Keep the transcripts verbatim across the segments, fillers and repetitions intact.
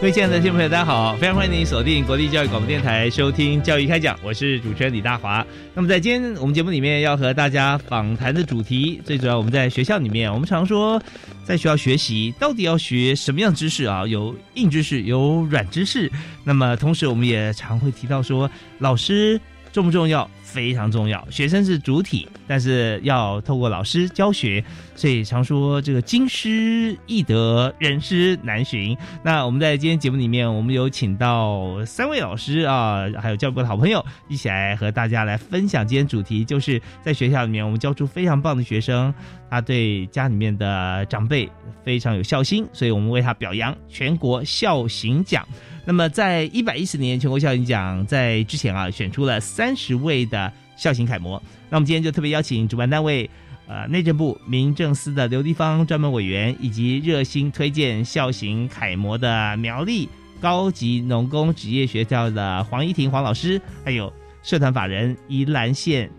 各位亲爱的听众朋友，大家好，非常欢迎您锁定国立教育广播电台收听《教育开讲》，我是主持人李大华。那么在今天我们节目里面要和大家访谈的主题，最主要我们在学校里面，我们常说在学校学习到底要学什么样知识啊？有硬知识，有软知识。那么同时我们也常会提到说，老师重不重要？非常重要，学生是主体，但是要透过老师教学，所以常说这个经师易得，人师难寻。那我们在今天节目里面，我们有请到三位老师啊，还有教育部的好朋友，一起来和大家来分享今天主题，就是在学校里面我们教出非常棒的学生，他对家里面的长辈非常有孝心，所以我们为他表扬全国孝行奖。那么在一百一十年全国孝行奖在之前啊，选出了三十位的孝行楷模。那我们今天就特别邀请主办单位呃，内政部民政司的刘立芳专门委员，以及热心推荐孝行楷模的苗栗高级农工职业学校的黄依婷黄老师，还有社团法人宜兰县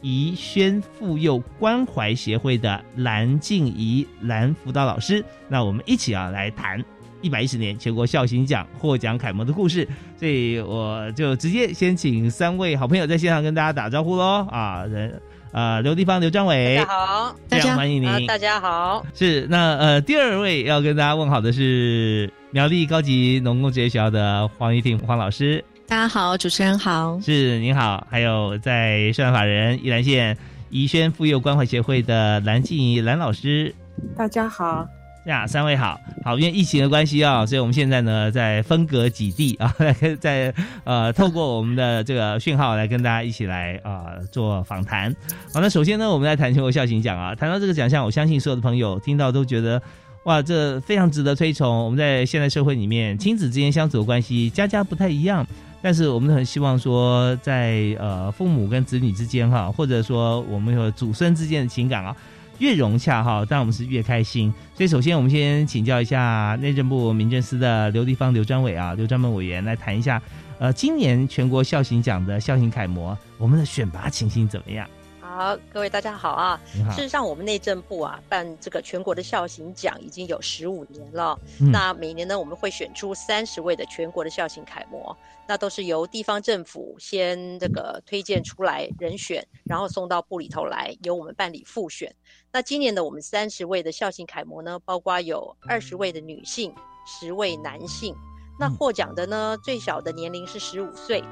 宜宣妇幼关怀协会的蓝静怡蓝辅导老师。那我们一起啊来谈一百一十年全国孝行奖获奖楷模的故事，所以我就直接先请三位好朋友在线上跟大家打招呼喽啊！人呃，刘立芳、刘彰伟，大家好，非常欢迎您、啊。大家好，是那呃，第二位要跟大家问好的是苗栗高级农工职业学校的黄依婷黄老师，大家好，主持人好，是您好，还有在社团法人宜兰县宜宣妇幼关怀协会的蓝静怡蓝老师，大家好。呀，三位好，好，因为疫情的关系啊，所以我们现在呢在分隔几地啊，在呃透过我们的这个讯号来跟大家一起来啊、呃、做访谈。好，那首先呢，我们来谈全国孝行奖啊，谈到这个奖项，我相信所有的朋友听到都觉得哇，这非常值得推崇。我们在现代社会里面，亲子之间相处的关系，家家不太一样。但是我们很希望说在，在呃父母跟子女之间哈、啊，或者说我们和祖孙之间的情感啊。越融洽哈，当然我们是越开心。所以首先我们先请教一下内政部民政司的刘立芳、刘彰伟啊，刘专门委员来谈一下，呃，今年全国孝行奖的孝行楷模，我们的选拔情形怎么样？好，各位大家好啊！好，事实上我们内政部啊办这个全国的孝行奖已经有十五年了、嗯。那每年呢，我们会选出三十位的全国的孝行楷模，那都是由地方政府先这个推荐出来人选，然后送到部里头来，由我们办理复选。那今年的我们三十位的孝行楷模呢，包括有二十位的女性，十位男性。那获奖的呢，最小的年龄是十五岁。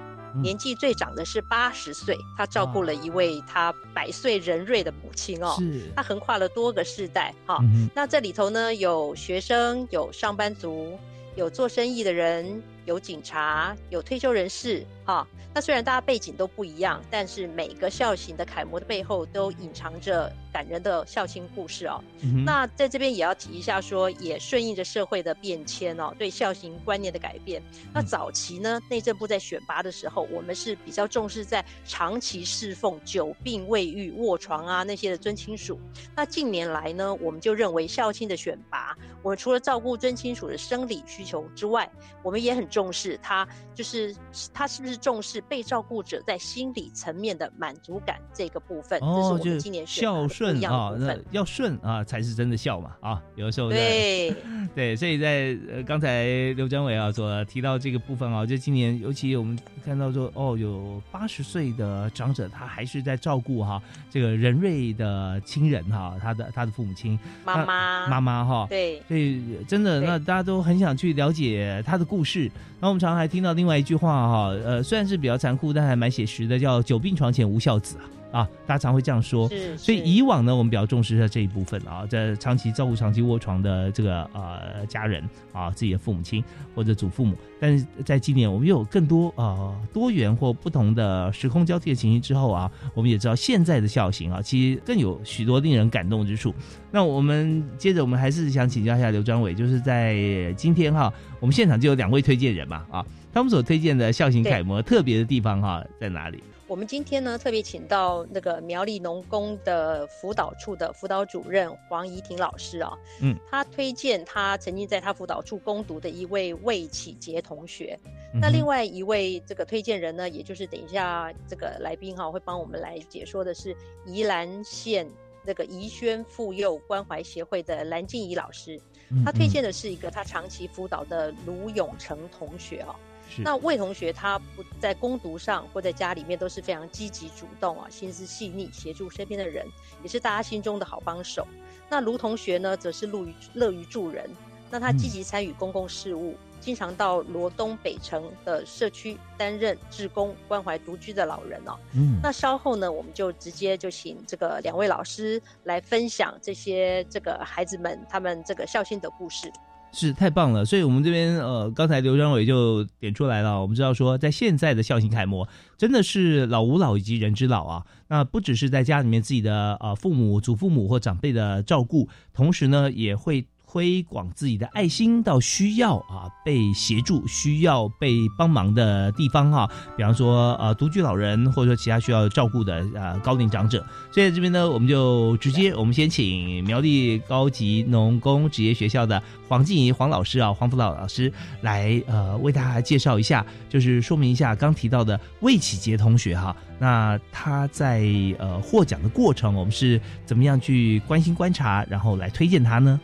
年纪最长的是八十岁，他照顾了一位他百岁人瑞的母亲哦，他横跨了多个世代哈、啊嗯。那这里头呢，有学生，有上班族，有做生意的人，有警察，有退休人士哈、啊。那虽然大家背景都不一样，但是每个孝行的楷模的背后都隐藏着感人的孝心故事哦、嗯。那在这边也要提一下说，也顺应着社会的变迁哦，对孝行观念的改变。那早期呢，内政部在选拔的时候，我们是比较重视在长期侍奉、久病未愈、卧床啊那些的尊亲属。那近年来呢，我们就认为孝亲的选拔，我们除了照顾尊亲属的生理需求之外，我们也很重视他，就是他是不是重视被照顾者在心理层面的满足感这个部分，哦、这是我们今年选的一样的部分。哦、要顺啊，才是真的孝嘛啊！有的时候对对，所以在、呃、刚才刘彰伟啊所提到这个部分啊，就今年尤其我们看到说哦，有八十岁的长者，他还是在照顾哈、啊、这个人瑞的亲人哈、啊，他的他的父母亲妈妈妈妈哈、啊，对，所以真的，那大家都很想去了解他的故事。然后我们常常还听到另外一句话哈，呃，虽然是比较残酷，但还蛮写实的，叫“久病床前无孝子”啊，啊，大家常会这样说。所以以往呢，我们比较重视在这一部分啊，在长期照顾、长期卧床的这个呃家人啊，自己的父母亲或者祖父母。但是在今年，我们又有更多啊、呃、多元或不同的时空交替的情形之后啊，我们也知道现在的孝行啊，其实更有许多令人感动之处。那我们接着，我们还是想请教一下刘专委，就是在今天哈，我们现场就有两位推荐人嘛啊，他们所推荐的孝行楷模特别的地方哈在哪里？我们今天呢特别请到那个苗栗农工的辅导处的辅导主任黄怡婷老师啊，嗯，他推荐他曾经在他辅导处攻读的一位魏启杰同学、嗯。那另外一位这个推荐人呢，也就是等一下这个来宾哈会帮我们来解说的是宜兰县。那个宜萱妇幼关怀协会的蓝静怡老师，他推荐的是一个他长期辅导的卢永成同学哦。那魏同学他在攻读上或在家里面都是非常积极主动啊，心思细腻，协助身边的人，也是大家心中的好帮手。那卢同学呢，则是乐于助人，那他积极参与公共事务，嗯、经常到罗东北城的社区担任志工，关怀独居的老人哦。嗯，那稍后呢，我们就直接就请这个两位老师来分享这些这个孩子们他们这个孝心的故事。是太棒了，所以我们这边呃，刚才刘专委就点出来了，我们知道说，在现在的孝行楷模真的是老吾老以及人之老啊。那不只是在家里面自己的呃父母、祖父母或长辈的照顾，同时呢，也会推广自己的爱心到需要啊被协助、需要被帮忙的地方哈、啊。比方说呃独居老人，或者说其他需要照顾的呃高龄长者。所以在这边呢，我们就直接我们先请苗栗高级农工职业学校的黄静怡黄老师啊，黄辅导老师来呃为大家介绍一下，就是说明一下刚提到的魏启杰同学哈、啊，那他在呃获奖的过程，我们是怎么样去关心观察，然后来推荐他呢？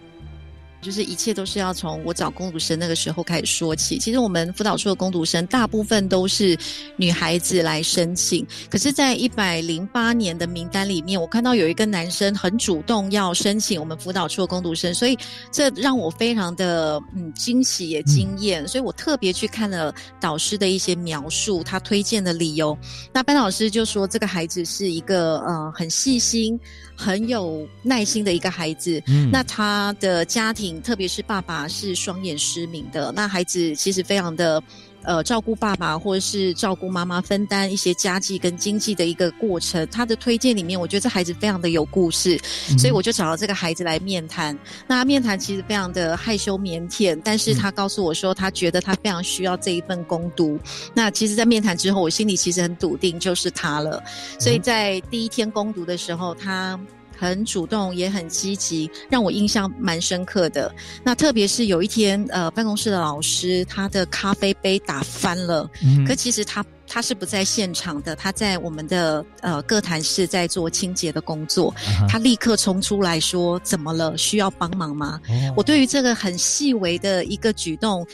就是一切都是要从我找工读生那个时候开始说起。其实我们辅导处的工读生大部分都是女孩子来申请，可是在一百零八年的名单里面，我看到有一个男生很主动要申请我们辅导处的工读生，所以这让我非常的嗯惊喜也惊艳，所以我特别去看了导师的一些描述，他推荐的理由。那班老师就说这个孩子是一个呃很细心很有耐心的一个孩子、嗯、那他的家庭特别是爸爸是双眼失明的，那孩子其实非常的呃，照顾爸爸或者是照顾妈妈，分担一些家计跟经济的一个过程。他的推荐里面，我觉得这孩子非常的有故事、嗯、所以我就找到这个孩子来面谈。那面谈其实非常的害羞腼腆，但是他告诉我说他觉得他非常需要这一份攻读、嗯、那其实在面谈之后，我心里其实很笃定就是他了。所以在第一天攻读的时候，他很主动也很积极，让我印象蛮深刻的。那特别是有一天呃，办公室的老师他的咖啡杯打翻了、嗯、可其实他他是不在现场的，他在我们的呃各坛室在做清洁的工作、uh-huh. 他立刻冲出来说怎么了，需要帮忙吗、oh. 我对于这个很细微的一个举动，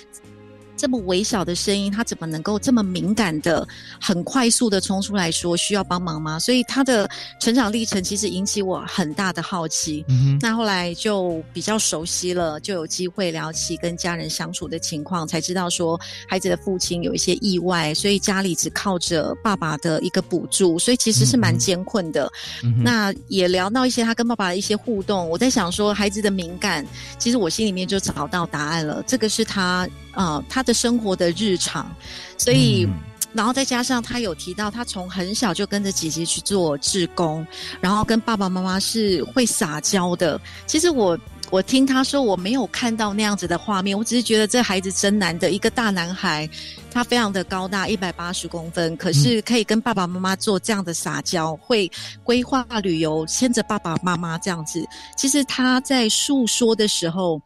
这么微小的声音，他怎么能够这么敏感的很快速的冲出来说需要帮忙吗？所以他的成长历程其实引起我很大的好奇、嗯、那后来就比较熟悉了，就有机会聊起跟家人相处的情况，才知道说孩子的父亲有一些意外，所以家里只靠着爸爸的一个补助，所以其实是蛮艰困的、嗯、那也聊到一些他跟爸爸的一些互动。我在想说孩子的敏感，其实我心里面就找到答案了，这个是他呃他的生活的日常，所以、嗯、然后再加上他有提到他从很小就跟着姐姐去做志工，然后跟爸爸妈妈是会撒娇的。其实我我听他说，我没有看到那样子的画面，我只是觉得这孩子真难得，一个大男孩，他非常的高大一百八十公分，可是可以跟爸爸妈妈做这样的撒娇，会规划旅游，牵着爸爸妈妈这样子。其实他在述说的时候，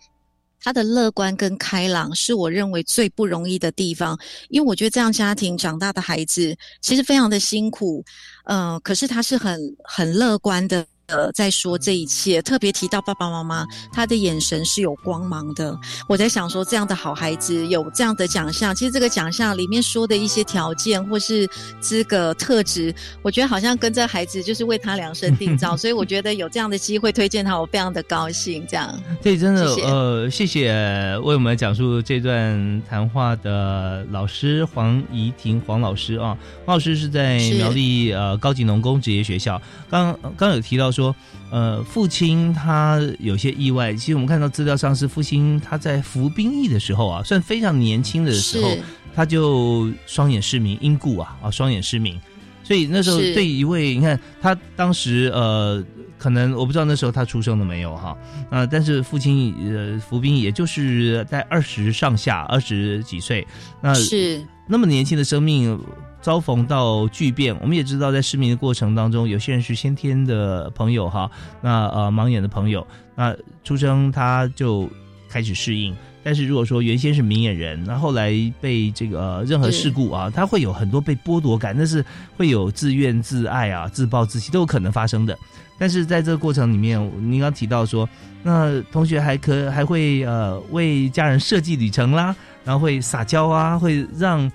他的乐观跟开朗是我认为最不容易的地方，因为我觉得这样家庭长大的孩子其实非常的辛苦，呃，可是他是很很乐观的呃，在说这一切，特别提到爸爸妈妈，他的眼神是有光芒的。我在想说，这样的好孩子有这样的奖项，其实这个奖项里面说的一些条件或是资格特质，我觉得好像跟这孩子就是为他量身定造，所以我觉得有这样的机会推荐他，我非常的高兴。这样，对，真的，谢谢呃，谢谢为我们讲述这段谈话的老师黄怡婷黄老师啊，黄老师是在苗栗呃高级农工职业学校，刚刚有提到。说，呃，父亲他有些意外。其实我们看到资料上是父亲他在服兵役的时候啊，算非常年轻的时候，他就双眼失明，因故啊啊双眼失明。所以那时候对一位，你看他当时呃，可能我不知道那时候他出生了没有哈啊、呃，但是父亲呃服兵役也就是在二十上下，二十几岁，那是那么年轻的生命。遭逢到巨变，我们也知道在失明的过程当中，有些人是先天的朋友哈，那呃盲眼的朋友，那出生他就开始适应，但是如果说原先是明眼人，那后来被这个、呃、任何事故啊，他会有很多被剥夺感，那是会有自怨自艾啊、自暴自弃都有可能发生的。但是在这个过程里面，您刚提到说，那同学还可还会呃为家人设计旅程啦，然后会撒娇啊，会让。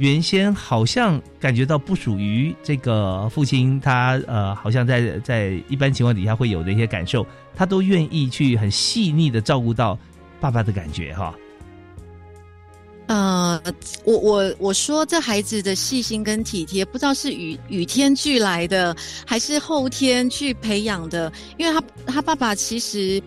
原先好像感觉到不属于这个父亲他呃好像在在一般情况底下会有的一些感受，他都愿意去很细腻的照顾到爸爸的感觉哈。呃，我我我说这孩子的细心跟体贴，不知道是与与天俱来的，还是后天去培养的，因为他他爸爸其实。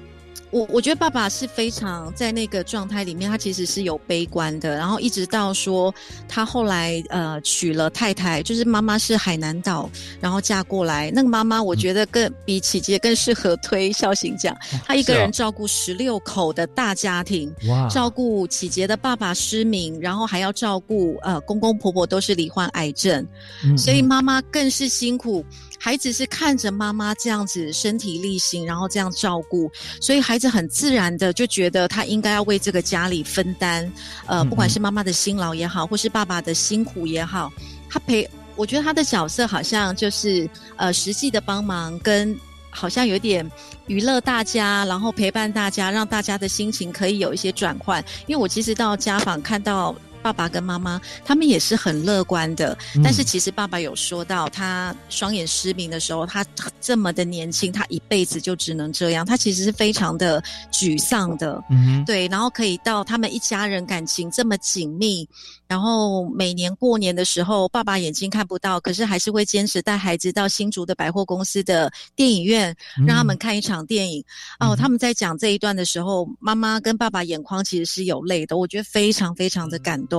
我我觉得爸爸是非常在那个状态里面，他其实是有悲观的，然后一直到说他后来呃娶了太太，就是妈妈是海南岛，然后嫁过来那个妈妈，我觉得更、嗯、比启杰更适合推孝行奖，他一个人照顾十六口的大家庭，哇，照顾启杰的爸爸失明，然后还要照顾呃公公婆婆都是罹患癌症，嗯嗯，所以妈妈更是辛苦。孩子是看着妈妈这样子身体力行，然后这样照顾，所以孩子很自然的就觉得他应该要为这个家里分担，呃，不管是妈妈的辛劳也好，或是爸爸的辛苦也好，他陪，我觉得他的角色好像就是呃实际的帮忙，跟好像有点娱乐大家，然后陪伴大家，让大家的心情可以有一些转换。因为我其实到家访看到。爸爸跟妈妈他们也是很乐观的、嗯、但是其实爸爸有说到他双眼失明的时候，他这么的年轻，他一辈子就只能这样，他其实是非常的沮丧的、嗯、对，然后可以到他们一家人感情这么紧密，然后每年过年的时候爸爸眼睛看不到，可是还是会坚持带孩子到新竹的百货公司的电影院、嗯、让他们看一场电影、嗯、哦，他们在讲这一段的时候，妈妈跟爸爸眼眶其实是有泪的，我觉得非常非常的感动。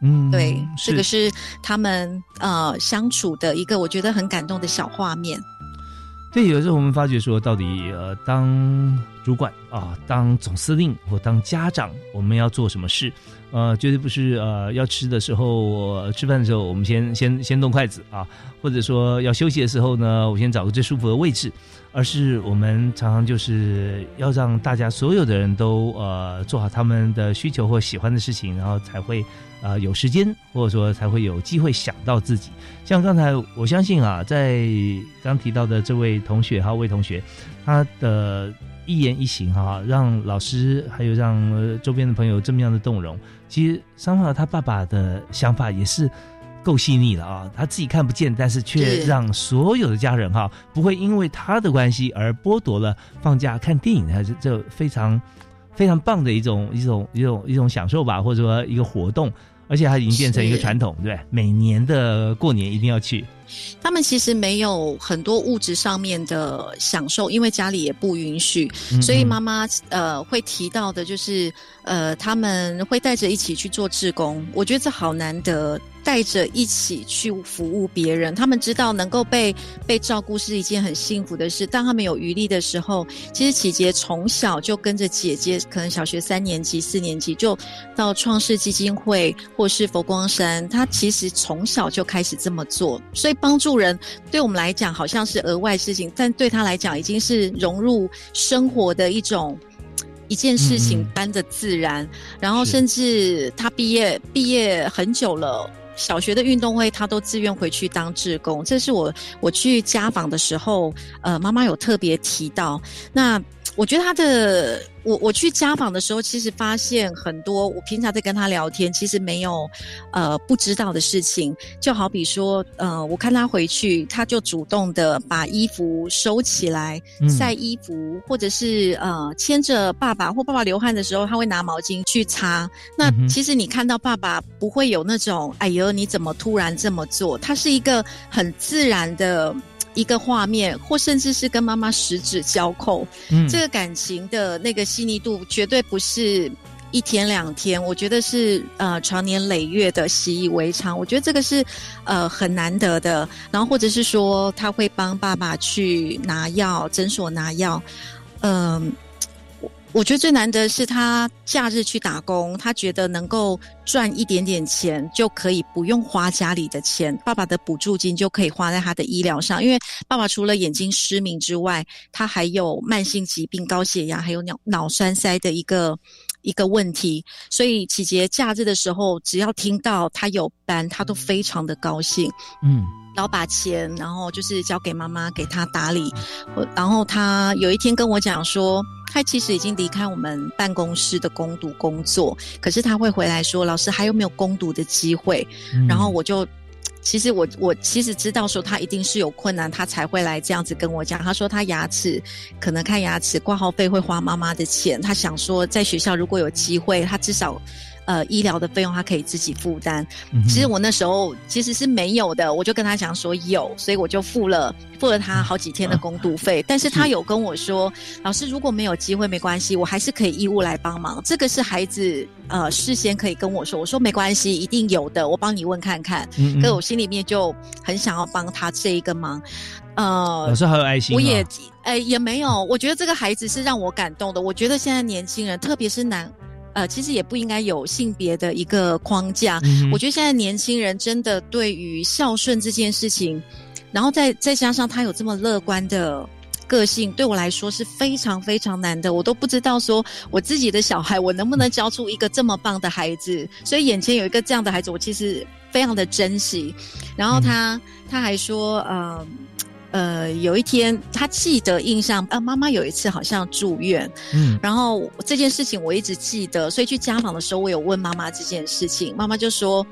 嗯，对，这个是他们呃相处的一个我觉得很感动的小画面。对，有时候我们发觉说，到底呃当主管啊、呃，当总司令或当家长，我们要做什么事？呃，绝对不是呃要吃的时候、呃，吃饭的时候我们先先先动筷子啊，或者说要休息的时候呢，我先找个最舒服的位置，而是我们常常就是要让大家所有的人都呃做好他们的需求或喜欢的事情，然后才会呃有时间，或者说才会有机会想到自己。像刚才我相信啊，在刚提到的这位同学哈，魏同学，他的。一言一行啊，让老师还有让周边的朋友这么样的动容。其实桑娜他爸爸的想法也是够细腻了啊，他自己看不见，但是却让所有的家人哈、啊、不会因为他的关系而剥夺了放假看电影的这非常非常棒的一种一种一种一种享受吧，或者说一个活动。而且它已经变成一个传统，对不对？每年的过年一定要去。他们其实没有很多物质上面的享受，因为家里也不允许，嗯嗯，所以妈妈呃会提到的就是呃他们会带着一起去做志工，我觉得这好难得。带着一起去服务别人，他们知道能够被被照顾是一件很幸福的事。当他们有余力的时候，其实启杰从小就跟着姐姐，可能小学三年级、四年级就到创世基金会或是佛光山，他其实从小就开始这么做。所以帮助人对我们来讲好像是额外事情，但对他来讲已经是融入生活的一种。一件事情般的自然，嗯嗯，然后甚至他毕业毕业很久了。小学的运动会他都自愿回去当志工，这是我我去家访的时候呃妈妈有特别提到。那我觉得他的我我去家访的时候，其实发现很多我平常在跟他聊天其实没有呃不知道的事情。就好比说呃我看他回去，他就主动的把衣服收起来、嗯、晒衣服，或者是呃牵着爸爸，或爸爸流汗的时候他会拿毛巾去擦。那其实你看到爸爸不会有那种哎呦你怎么突然这么做，他是一个很自然的一个画面，或甚至是跟妈妈十指交扣、嗯、这个感情的那个细腻度绝对不是一天两天，我觉得是呃长年累月的习以为常，我觉得这个是呃很难得的。然后或者是说他会帮爸爸去拿药，诊所拿药，嗯、呃，我觉得最难得是他假日去打工，他觉得能够赚一点点钱就可以不用花家里的钱，爸爸的补助金就可以花在他的医疗上，因为爸爸除了眼睛失明之外，他还有慢性疾病高血压还有脑脑栓塞的一个一个问题，所以启杰假日的时候只要听到他有班他都非常的高兴，嗯，然后把钱然后就是交给妈妈给他打理。然后他有一天跟我讲说他其实已经离开我们办公室的工读工作，可是他会回来说老师还有没有工读的机会、嗯、然后我就其实我我其实知道说他一定是有困难他才会来这样子跟我讲。他说他牙齿可能看牙齿挂号费会花妈妈的钱，他想说在学校如果有机会他至少呃医疗的费用他可以自己负担、嗯、其实我那时候其实是没有的，我就跟他讲说有，所以我就付了付了他好几天的工读费、啊、但是他有跟我说老师如果没有机会没关系，我还是可以义务来帮忙，这个是孩子呃事先可以跟我说。我说没关系一定有的，我帮你问看看，嗯嗯，可是我心里面就很想要帮他这一个忙。呃，老师好有爱心、哦、我也哎、欸、也没有，我觉得这个孩子是让我感动的。我觉得现在年轻人特别是男呃，其实也不应该有性别的一个框架、嗯、我觉得现在年轻人真的对于孝顺这件事情，然后再再加上他有这么乐观的个性，对我来说是非常非常难的。我都不知道说我自己的小孩我能不能教出一个这么棒的孩子，所以眼前有一个这样的孩子我其实非常的珍惜。然后他、嗯、他还说呃呃，有一天他记得印象啊，妈妈有一次好像住院，嗯，然后这件事情我一直记得，所以去家访的时候我有问妈妈这件事情，妈妈就说，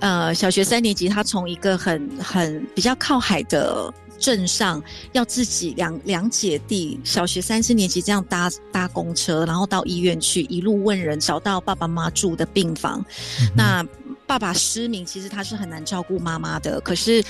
呃，小学三年级他从一个很很比较靠海的镇上，要自己两两姐弟小学三四年级这样搭搭公车，然后到医院去，一路问人找到爸爸妈妈住的病房，嗯、那。爸爸失明其实他是很难照顾妈妈的，可是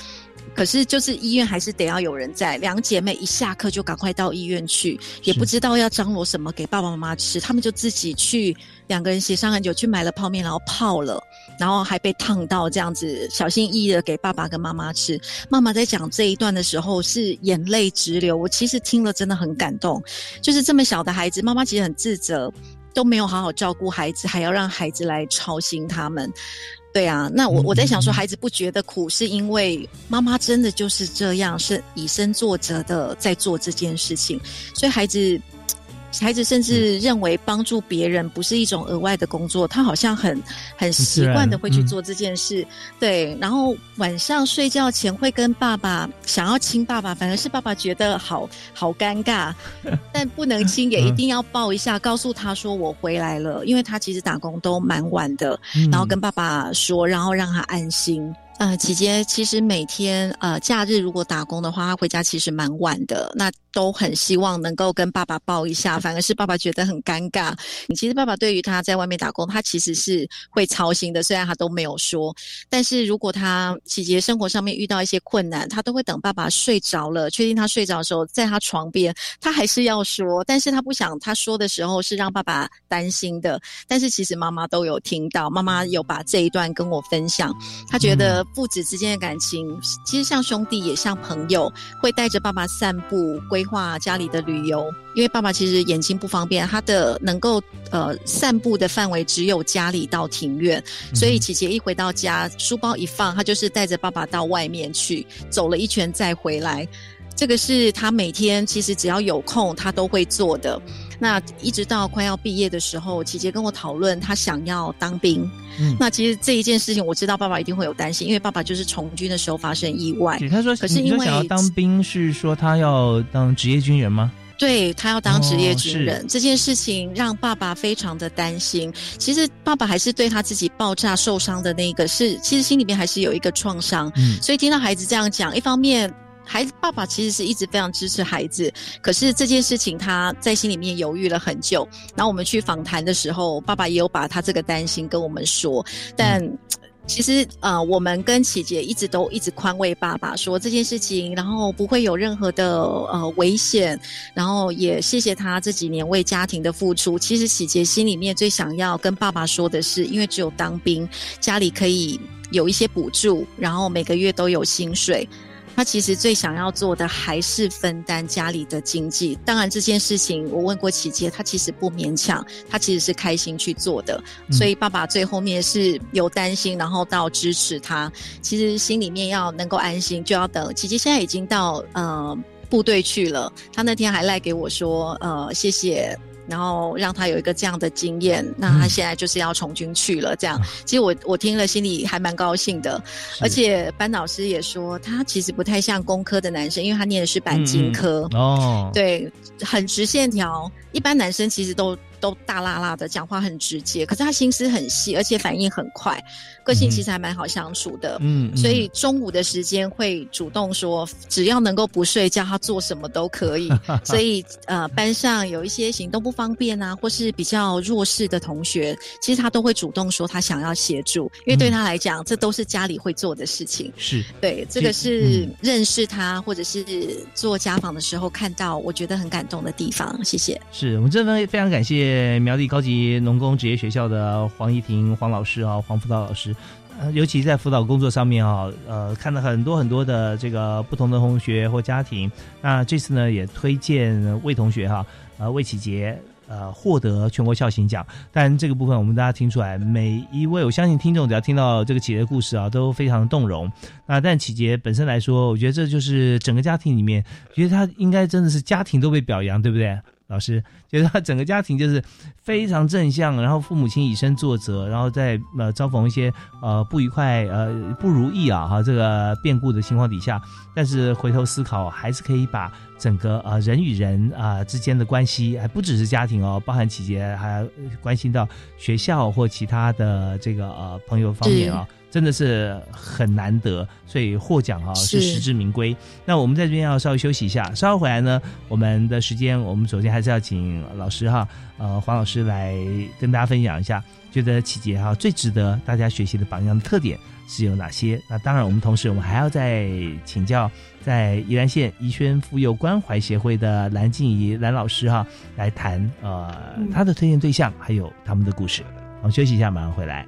可是就是医院还是得要有人在，两姐妹一下课就赶快到医院去，也不知道要张罗什么给爸爸妈妈吃，他们就自己去，两个人协商很久去买了泡面然后泡了，然后还被烫到，这样子小心翼翼的给爸爸跟妈妈吃。妈妈在讲这一段的时候是眼泪直流，我其实听了真的很感动，就是这么小的孩子妈妈其实很自责，都没有好好照顾孩子，还要让孩子来操心他们。对啊，那我我在想说孩子不觉得苦是因为妈妈真的就是这样是以身作则的在做这件事情，所以孩子孩子甚至认为帮助别人不是一种额外的工作，他好像很很习惯的会去做这件事、嗯、对。然后晚上睡觉前会跟爸爸想要亲爸爸，反而是爸爸觉得好好尴尬但不能亲也一定要抱一下、嗯、告诉他说我回来了，因为他其实打工都蛮晚的、嗯、然后跟爸爸说，然后让他安心。呃，姐姐其实每天呃假日如果打工的话，她回家其实蛮晚的，那都很希望能够跟爸爸抱一下，反而是爸爸觉得很尴尬。其实爸爸对于她在外面打工，他其实是会操心的，虽然他都没有说，但是如果他姐姐生活上面遇到一些困难，他都会等爸爸睡着了，确定他睡着的时候，在他床边，他还是要说，但是他不想他说的时候是让爸爸担心的。但是其实妈妈都有听到，妈妈有把这一段跟我分享，她觉得、嗯父子之间的感情其实像兄弟也像朋友，会带着爸爸散步，规划家里的旅游，因为爸爸其实眼睛不方便，他的能够呃散步的范围只有家里到庭院，所以姐姐一回到家书包一放，他就是带着爸爸到外面去走了一圈再回来，这个是他每天其实只要有空他都会做的。那一直到快要毕业的时候，姐姐跟我讨论她想要当兵、嗯、那其实这一件事情我知道爸爸一定会有担心，因为爸爸就是从军的时候发生意外。他说可是因为你说想要当兵是说他要当职业军人吗？对，他要当职业军人、哦、这件事情让爸爸非常的担心。其实爸爸还是对他自己爆炸受伤的那个是其实心里面还是有一个创伤、嗯、所以听到孩子这样讲，一方面孩子爸爸其实是一直非常支持孩子，可是这件事情他在心里面犹豫了很久。然后我们去访谈的时候，爸爸也有把他这个担心跟我们说，但、嗯其实呃，我们跟姐姐一直都一直宽慰爸爸说这件事情，然后不会有任何的呃危险，然后也谢谢他这几年为家庭的付出。其实姐姐心里面最想要跟爸爸说的是，因为只有当兵家里可以有一些补助，然后每个月都有薪水，他其实最想要做的还是分担家里的经济。当然这件事情我问过琪姐，他其实不勉强，他其实是开心去做的、嗯、所以爸爸最后面是有担心然后到支持他。其实心里面要能够安心就要等琪姐现在已经到呃部队去了，他那天还赖给我说呃谢谢，然后让他有一个这样的经验，那他现在就是要从军去了这样、嗯、其实我我听了心里还蛮高兴的。而且班老师也说他其实不太像工科的男生，因为他念的是钣金科、嗯哦、对，很直线条，一般男生其实都都大辣辣的，讲话很直接，可是他心思很细，而且反应很快，个性其实还蛮好相处的。嗯，所以中午的时间会主动说只要能够不睡觉他做什么都可以所以呃，班上有一些行动不方便啊或是比较弱势的同学，其实他都会主动说他想要协助，因为对他来讲、嗯、这都是家里会做的事情。是，对，这个是认识他或者是做家访的时候看到我觉得很感动的地方。谢谢。是，我们真的非常感谢苗栗高级农工职业学校的黄怡婷黄老师啊，黄辅导老师，呃、尤其在辅导工作上面啊，呃，看了很多很多的这个不同的同学或家庭。那这次呢，也推荐魏同学哈、啊，呃，魏启杰呃获得全国孝行奖。但这个部分我们大家听出来，每一位我相信听众只要听到这个启杰的故事啊，都非常动容。那但启杰本身来说，我觉得这就是整个家庭里面，觉得他应该真的是家庭都被表扬，对不对？老师觉得他整个家庭就是非常正向，然后父母亲以身作则，然后在呃遭逢一些呃不愉快呃不如意啊哈这个变故的情况底下，但是回头思考还是可以把整个呃人与人啊、呃、之间的关系，还不只是家庭哦，包含启杰还关心到学校或其他的这个呃朋友方面啊、哦。真的是很难得，所以获奖啊是实至名归。那我们在这边要稍微休息一下，稍后回来呢，我们的时间我们首先还是要请老师哈，呃，黄老师来跟大家分享一下，觉得启杰哈最值得大家学习的榜样的特点是有哪些？那当然，我们同时我们还要再请教在宜兰县宜萱妇幼关怀协会的蓝静怡蓝老师哈来谈呃他的推荐对象还有他们的故事。我们休息一下，马上回来。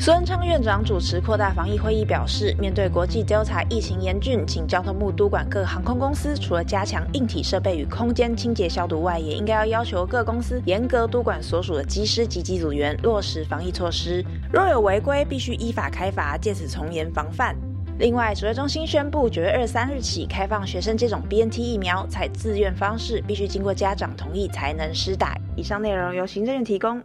苏贞昌院长主持扩大防疫会议表示，面对国际 Delta 疫情严峻，请交通部督管各航空公司，除了加强硬体设备与空间清洁消毒外，也应该要要求各公司严格督管所属的机师及机组员，落实防疫措施。若有违规，必须依法开罚，借此从严防范。另外，指挥中心宣布，九月二十三日起开放学生接种 B N T 疫苗，采自愿方式，必须经过家长同意才能施打。以上内容由行政院提供。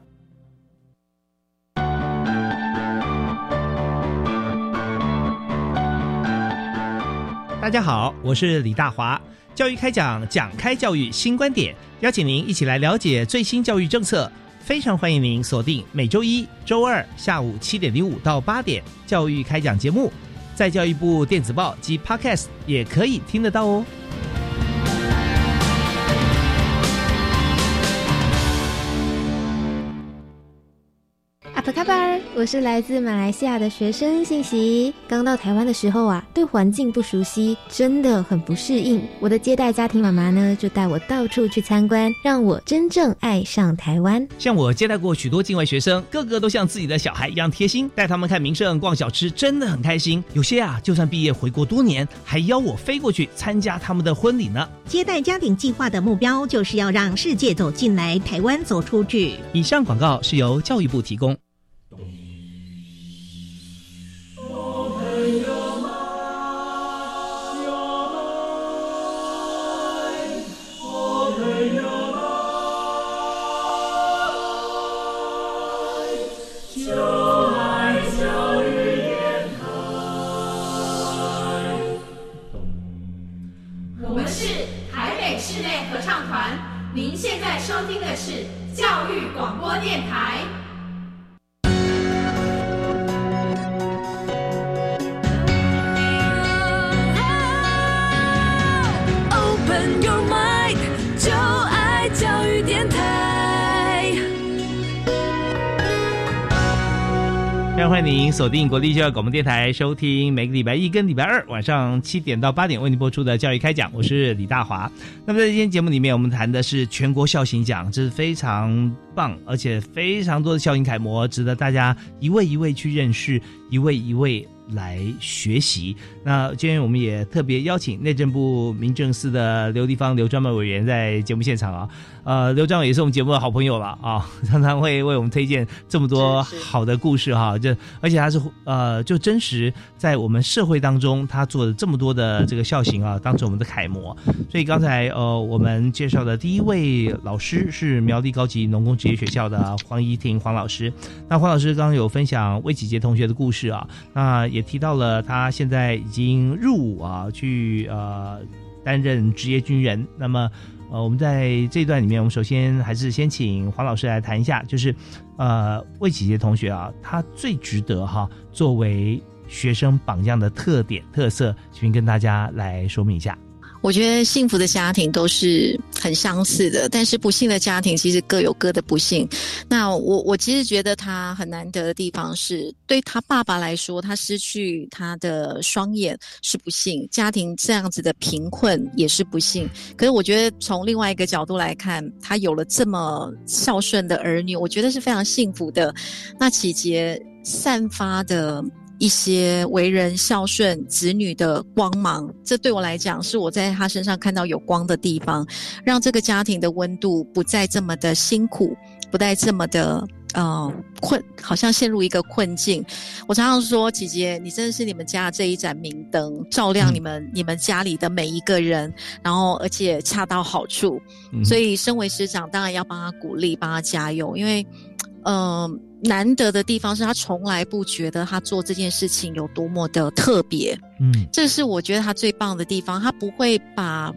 大家好，我是李大华。教育开讲，讲开教育新观点，邀请您一起来了解最新教育政策。非常欢迎您锁定每周一、周二下午七点零五到八点《教育开讲》节目，在教育部电子报及 Podcast 也可以听得到哦。我是来自马来西亚的学生信息。刚到台湾的时候啊，对环境不熟悉，真的很不适应。我的接待家庭妈妈呢，就带我到处去参观，让我真正爱上台湾。像我接待过许多境外学生，个个都像自己的小孩一样贴心，带他们看名胜、逛小吃，真的很开心。有些啊，就算毕业回国多年，还邀我飞过去参加他们的婚礼呢。接待家庭计划的目标就是要让世界走进来，台湾走出去。以上广告是由教育部提供。欢迎您锁定国立教育广播电台，收听每个礼拜一跟礼拜二晚上七点到八点为您播出的教育开讲，我是李大华。那么在今天节目里面，我们谈的是全国校型奖，这是非常棒，而且非常多的校型楷模，值得大家一位一位去认识，一位一位来学习。那今天我们也特别邀请内政部民政司的刘立芳刘专门委员在节目现场啊。呃，刘专委也是我们节目的好朋友了啊，常常会为我们推荐这么多好的故事哈、啊。这而且他是呃，就真实在我们社会当中，他做了这么多的这个校型啊，当成我们的楷模。所以刚才呃，我们介绍的第一位老师是苗栗高级农工职业学校的黄怡婷黄老师。那黄老师刚刚有分享魏启杰同学的故事啊，那也提到了他现在已经入伍啊，去呃担任职业军人。那么。呃，我们在这一段里面，我们首先还是先请黄老师来谈一下，就是，呃，魏启杰同学啊，他最值得哈、啊、作为学生榜样的特点特色，请跟大家来说明一下。我觉得幸福的家庭都是很相似的，但是不幸的家庭其实各有各的不幸。那我我其实觉得他很难得的地方是，对他爸爸来说，他失去他的双眼是不幸，家庭这样子的贫困也是不幸。可是我觉得从另外一个角度来看，他有了这么孝顺的儿女，我觉得是非常幸福的。那启杰散发的一些为人孝顺子女的光芒，这对我来讲是我在他身上看到有光的地方，让这个家庭的温度不再这么的辛苦，不再这么的呃困，好像陷入一个困境。我常常说，姐姐，你真的是你们家这一盏明灯，照亮你们、嗯、你们家里的每一个人，然后而且恰到好处、嗯、所以身为师长当然要帮他鼓励，帮他加油，因为呃难得的地方是他从来不觉得他做这件事情有多么的特别，嗯，这是我觉得他最棒的地方。他不会把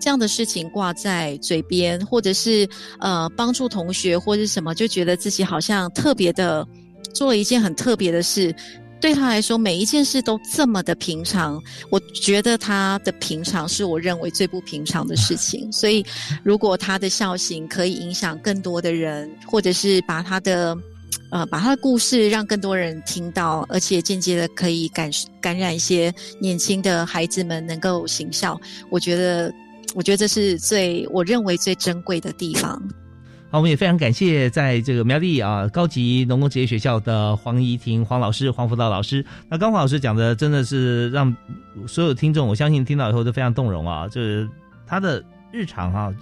这样的事情挂在嘴边，或者是呃帮助同学或者什么，就觉得自己好像特别的做了一件很特别的事。对他来说，每一件事都这么的平常，我觉得他的平常是我认为最不平常的事情。所以，如果他的孝行可以影响更多的人，或者是把他的呃，把他的故事让更多人听到，而且间接的可以感感染一些年轻的孩子们能够行孝，我觉得，我觉得这是最我认为最珍贵的地方。好，我们也非常感谢在这个苗栗啊高级农工职业学校的黄怡婷黄老师、黄辅导老师。那刚黄老师讲的真的是让所有听众，我相信听到以后都非常动容啊，就是他的日常啊，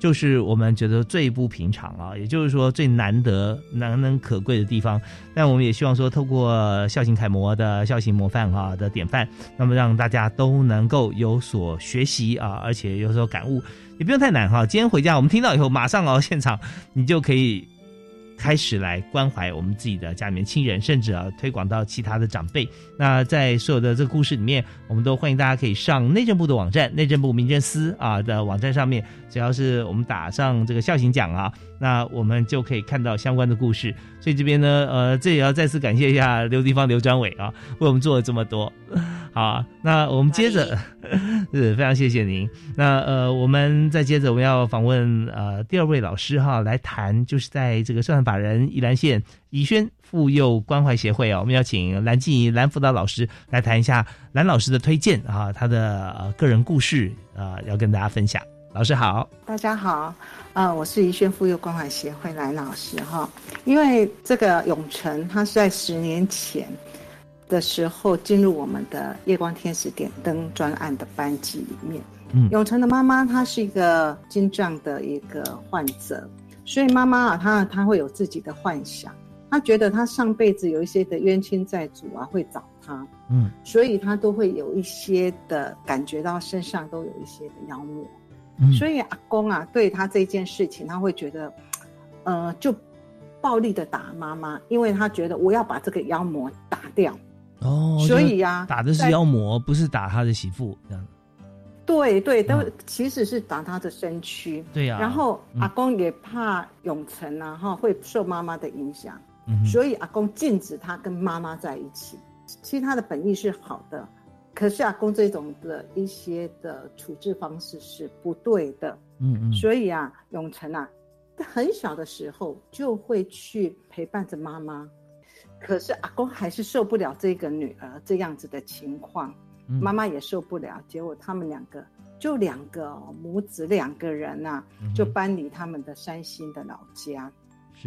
就是我们觉得最不平常啊，也就是说最难得难能可贵的地方。但我们也希望说透过孝行楷模的孝行模范啊的典范，那么让大家都能够有所学习啊，而且有所感悟。也不用太难哈，今天回家我们听到以后，马上哦，现场你就可以开始来关怀我们自己的家里面亲人，甚至啊推广到其他的长辈。那在所有的这个故事里面，我们都欢迎大家可以上内政部的网站，内政部民政司啊的网站上面，只要是我们打上这个孝行奖啊，那我们就可以看到相关的故事。所以这边呢，呃，这也要再次感谢一下刘迪芳刘专委啊，为我们做了这么多。好，那我们接着，是非常谢谢您。那呃，我们再接着，我们要访问呃第二位老师哈，来谈就是在这个社团法人宜兰县宜萱妇幼关怀协会啊，我们要请蓝静怡蓝辅导老师来谈一下蓝老师的推荐啊，他的、呃、个人故事啊、呃，要跟大家分享。老师好，大家好，呃，我是宜萱妇幼关怀协会蓝老师哈。因为这个永成他是在十年前的时候进入我们的夜光天使点灯专案的班级里面。嗯，永成的妈妈她是一个精障的一个患者，所以妈妈啊，她她会有自己的幻想，她觉得她上辈子有一些的冤亲债主啊会找她，嗯，所以她都会有一些的感觉到身上都有一些的妖魔。嗯，所以阿公啊对他这件事情他会觉得呃就暴力的打妈妈，因为他觉得我要把这个妖魔打掉哦，所以啊打的是妖魔，不是打他的媳妇这样。对对，都、嗯、其实是打他的身躯。对啊，然后阿公也怕永成啊哈会受妈妈的影响，嗯，所以阿公禁止他跟妈妈在一起。其实他的本意是好的，可是阿公这种的一些的处置方式是不对的。嗯嗯，所以啊永成啊很小的时候就会去陪伴着妈妈，可是阿公还是受不了这个女儿这样子的情况，嗯，妈妈也受不了，结果他们两个就两个、哦、母子两个人啊，嗯，就搬离他们的三星的老家，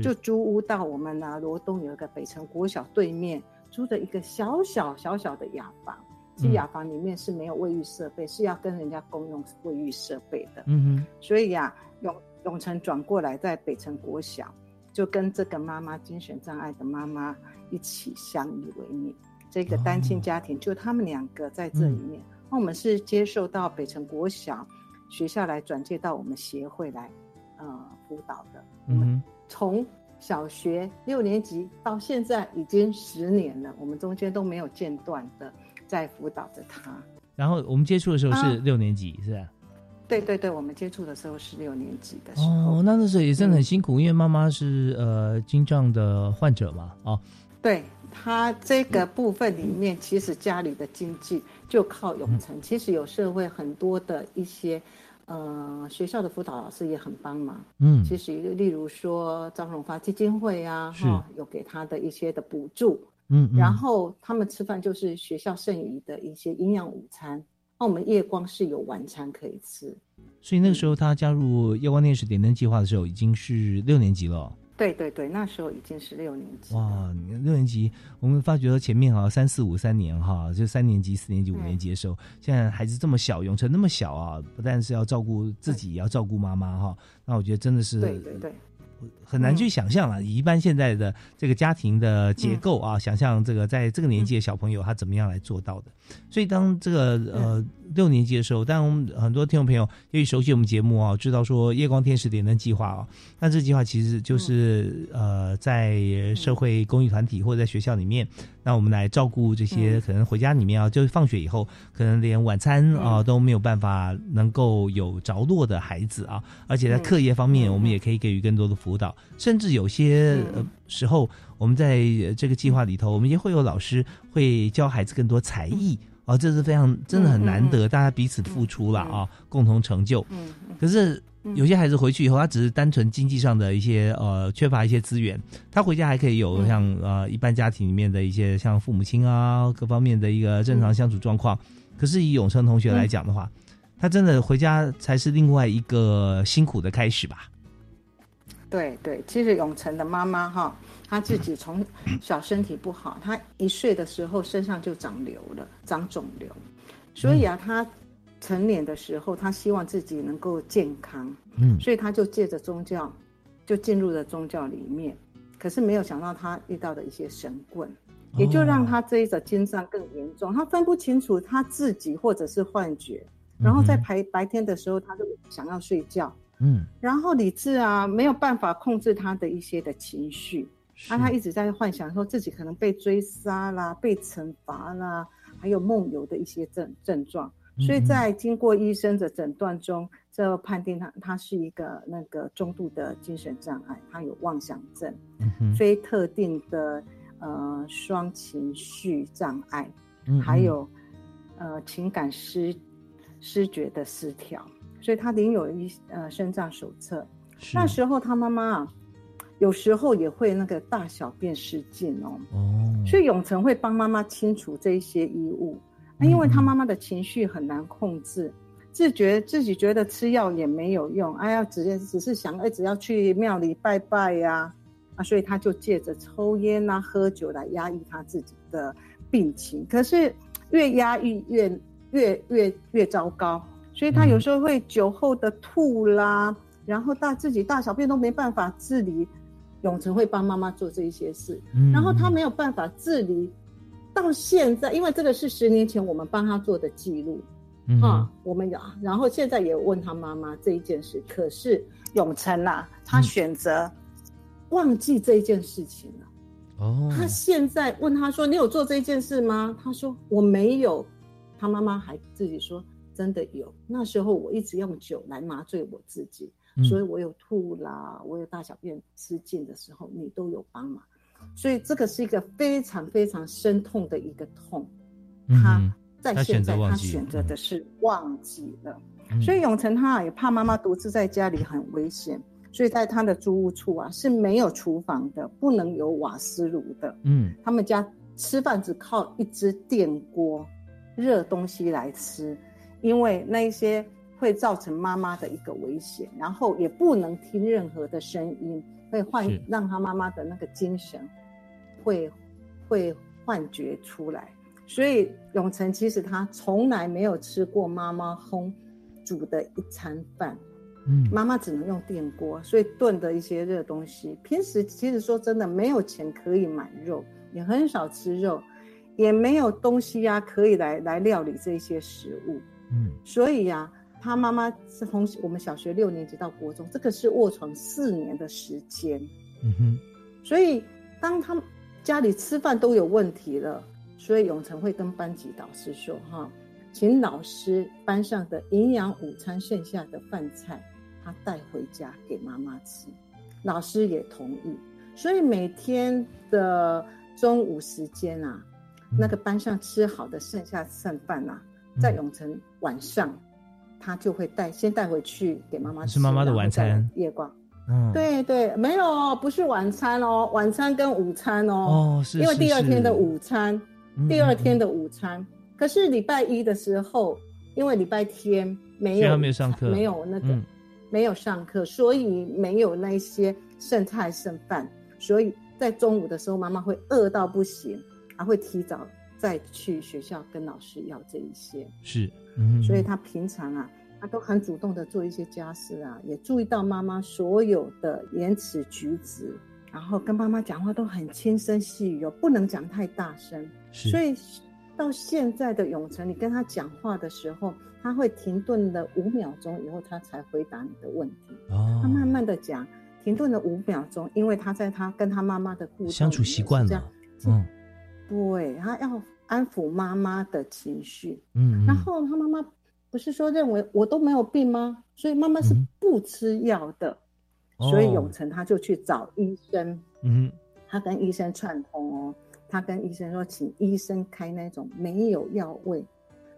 就租屋到我们啊罗东有一个北城国小对面租的一个小小小小的雅房。其实雅房里面是没有卫浴设备，是要跟人家共用卫浴设备的。嗯哼，所以啊永永成转过来在北城国小就跟这个妈妈精神障碍的妈妈一起相依为命，这个单亲家庭就他们两个在这里面。那，嗯，我们是接受到北城国小学校来转介到我们协会来呃辅导的。嗯，从小学六年级到现在已经十年了，我们中间都没有间断的在辅导着他。然后我们接触的时候是六年级，啊，是吧？对对对，我们接触的时候是六年级的时候。哦，那那时候也真的很辛苦，嗯，因为妈妈是呃精障的患者嘛。哦，对，他这个部分里面，嗯，其实家里的经济就靠永成，嗯，其实有社会很多的一些呃学校的辅导老师也很帮忙。嗯，其实例如说张荣发基金会啊，哦，有给他的一些的补助。嗯， 嗯，然后他们吃饭就是学校剩余的一些营养午餐，那我们夜光是有晚餐可以吃。所以那个时候他加入夜光天使点灯计划的时候已经是六年级了。哦，对对对，那时候已经是六年级了。哇，六年级我们发觉到前面好像三四五三年哈，就三年级四年级五年级的时候，嗯，现在孩子这么小，永成那么小啊，不但是要照顾自己，嗯，也要照顾妈妈哈，那我觉得真的是对对对很难去想象了，嗯，以一般现在的这个家庭的结构啊，嗯，想象这个在这个年纪的小朋友他怎么样来做到的。所以当这个呃六年级的时候，当我们很多听众朋友也熟悉我们节目啊，知道说夜光天使点灯计划啊，那这计划其实就是，嗯，呃在社会公益团体或者在学校里面，那我们来照顾这些可能回家里面啊，就是放学以后可能连晚餐啊都没有办法能够有着落的孩子啊，而且在课业方面我们也可以给予更多的服务辅导，甚至有些呃时候，我们在这个计划里头，我们也会有老师会教孩子更多才艺啊，哦，这是非常真的很难得，大家彼此付出了啊，共同成就。可是有些孩子回去以后，他只是单纯经济上的一些呃缺乏一些资源，他回家还可以有像呃一般家庭里面的一些像父母亲啊各方面的一个正常相处状况。可是以永成同学来讲的话，他真的回家才是另外一个辛苦的开始吧。对对，其实永成的妈妈哈，她自己从小身体不好，她一岁的时候身上就长瘤了，长肿瘤，所以啊，她成年的时候，她希望自己能够健康，嗯，所以她就借着宗教，就进入了宗教里面。可是没有想到她遇到的一些神棍，也就让她这一种经商更严重，她分不清楚她自己或者是幻觉，然后在白白天的时候，她就想要睡觉。嗯，然后理智啊没有办法控制他的一些的情绪，啊，他一直在幻想说自己可能被追杀啦，被惩罚啦，还有梦游的一些 症, 症状，所以在经过医生的诊断中，这判定他他是一个那个中度的精神障碍，他有妄想症，嗯，非特定的呃双情绪障碍，嗯，还有呃情感失失觉的失调。所以他领有一呃身障手册，那时候他妈妈啊，有时候也会那个大小便失禁哦，哦，所以永成会帮妈妈清除这一些衣物，那，啊，因为他妈妈的情绪很难控制，嗯，自觉自己觉得吃药也没有用，哎呀，只只是想哎只要去庙里拜拜呀，啊，啊，所以他就借着抽烟啊喝酒来压抑他自己的病情，可是越压抑越越越越糟糕。所以他有时候会酒后的吐啦，嗯，然后大自己大小便都没办法自理，永成会帮妈妈做这一些事，嗯，然后他没有办法自理，到现在，因为这个是十年前我们帮他做的记录，嗯，啊，我们有，然后现在也问他妈妈这一件事，可是永成啊，他选择忘记这一件事情了。哦，他现在问他说：“你有做这一件事吗？”他说：“我没有。”他妈妈还自己说。真的有，那时候我一直用酒来麻醉我自己，嗯，所以我有吐啦，我有大小便失禁的时候你都有帮忙，所以这个是一个非常非常深痛的一个痛，嗯，他在现在他选择的是忘记了，嗯，所以永成他也怕妈妈独自在家里很危险，所以在他的租屋处啊是没有厨房的，不能有瓦斯炉的，嗯，他们家吃饭只靠一只电锅热东西来吃，因为那一些会造成妈妈的一个危险，然后也不能听任何的声音，会幻让他妈妈的那个精神会会幻觉出来。所以永成其实他从来没有吃过妈妈烘煮的一餐饭，嗯，妈妈只能用电锅，所以炖的一些热东西，平时其实说真的没有钱可以买肉，也很少吃肉，也没有东西啊可以来来料理这些食物。嗯，所以啊，他妈妈是从我们小学六年级到国中，这个是卧床四年的时间。嗯哼，所以当他家里吃饭都有问题了，所以永成会跟班级导师说：“哈，请老师班上的营养午餐剩下的饭菜，他带回家给妈妈吃。”老师也同意，所以每天的中午时间啊，嗯，那个班上吃好的剩下剩饭啊。在永成晚上，他就会带先带回去给妈妈吃，是妈妈的晚餐夜光，嗯，对对，没有，不是晚餐哦，晚餐跟午餐哦，哦，是，因为第二天的午餐，嗯，第二天的午餐，嗯，可是礼拜一的时候，因为礼拜天没有没有上课，没有那个，嗯，没有上课，所以没有那些剩菜剩饭，所以在中午的时候，妈妈会饿到不行，还会提早。再去学校跟老师要这一些是，嗯，所以他平常啊，他都很主动的做一些家事啊，也注意到妈妈所有的言辞举止，然后跟妈妈讲话都很轻声细语，不能讲太大声。是，所以到现在的永成，你跟他讲话的时候，他会停顿了五秒钟以后，他才回答你的问题。哦，他慢慢的讲，停顿了五秒钟，因为他在他跟他妈妈的互动相处习惯了，嗯。对，他要安抚妈妈的情绪，嗯，然后他妈妈不是说认为我都没有病吗？所以妈妈是不吃药的，嗯，所以永成他就去找医生，嗯，他跟医生串通哦，他跟医生说，请医生开那种没有药味，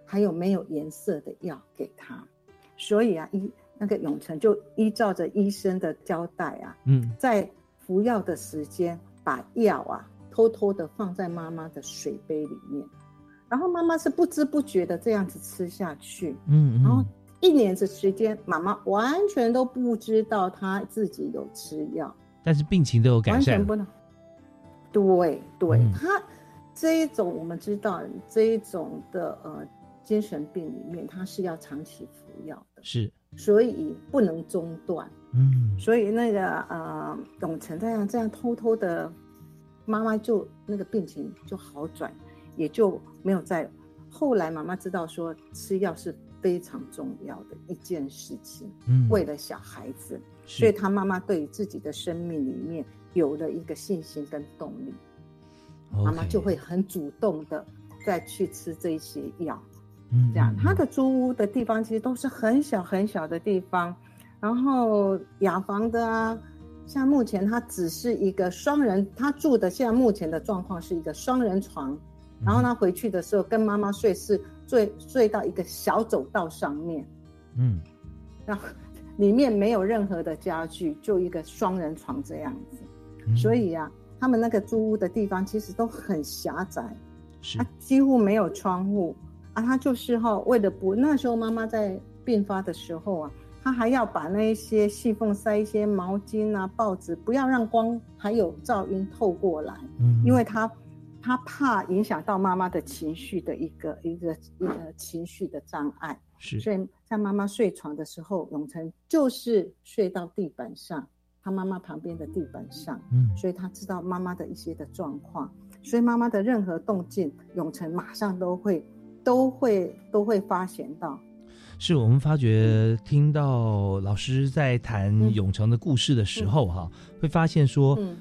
还有没有颜色的药给他，所以啊，医那个永成就依照着医生的交代啊，嗯，在服药的时间把药啊。偷偷的放在妈妈的水杯里面，然后妈妈是不知不觉的这样子吃下去，嗯，嗯，然后一年的时间，妈妈完全都不知道她自己有吃药，但是病情都有改善，完全不能。对对，嗯、她这一种我们知道，这一种的呃精神病里面，它是要长期服药的，是，所以不能中断。嗯，所以那个呃永成这样这样偷偷的，妈妈就那个病情就好转，也就没有再。后来妈妈知道说吃药是非常重要的一件事情，嗯，为了小孩子，所以她妈妈对于自己的生命里面有了一个信心跟动力， okay. 妈妈就会很主动的再去吃这些药，嗯，这样。她的租屋的地方其实都是很小很小的地方，然后雅房的啊，像目前她只是一个双人，她住的现在目前的状况是一个双人床。然后他回去的时候跟妈妈睡是 睡, 睡到一个小走道上面，嗯，然后里面没有任何的家具，就一个双人床这样子，嗯，所以啊他们那个租屋的地方其实都很狭窄，是，啊，几乎没有窗户啊。他就是后为了不，那时候妈妈在病发的时候啊，他还要把那些细缝塞一些毛巾啊报纸，不要让光还有噪音透过来，嗯，因为他他怕影响到妈妈的情绪的一个一个一个情绪的障碍，是。所以在妈妈睡床的时候，永成就是睡到地板上，他妈妈旁边的地板上，嗯，所以他知道妈妈的一些的状况，所以妈妈的任何动静，永成马上都会都会都会发现到。是，我们发觉听到老师在谈永成的故事的时候，哈，嗯嗯，会发现说，嗯，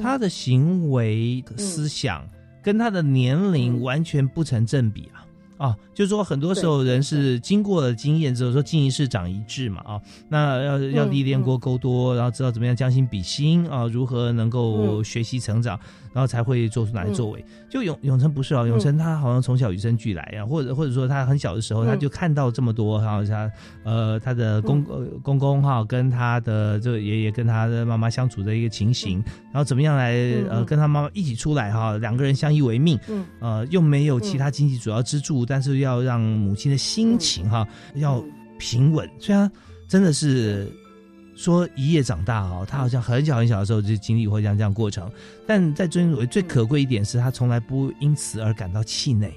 他的行为思想跟他的年龄完全不成正比啊，嗯，啊，就是说很多时候人是经过了经验之后说经一事长一智嘛，啊，那要要历练过够多，嗯嗯，然后知道怎么样将心比心啊，如何能够学习成长，嗯，然后才会做出哪些作为。嗯，就永永成不是啊，永成他好像从小与生俱来啊，或者或者说他很小的时候他就看到这么多，然后，嗯，他呃他的公、嗯呃、公公哈，啊，跟他的这爷爷跟他的妈妈相处的一个情形，嗯，然后怎么样来呃跟他妈妈一起出来哈，啊，两个人相依为命，嗯，呃又没有其他经济主要支柱。但是要让母亲的心情哈，嗯，要平稳，虽然真的是说一夜长大哦，他好像很小很小的时候就经历过这样这样过程，但在尊为最可贵一点是他从来不因此而感到气馁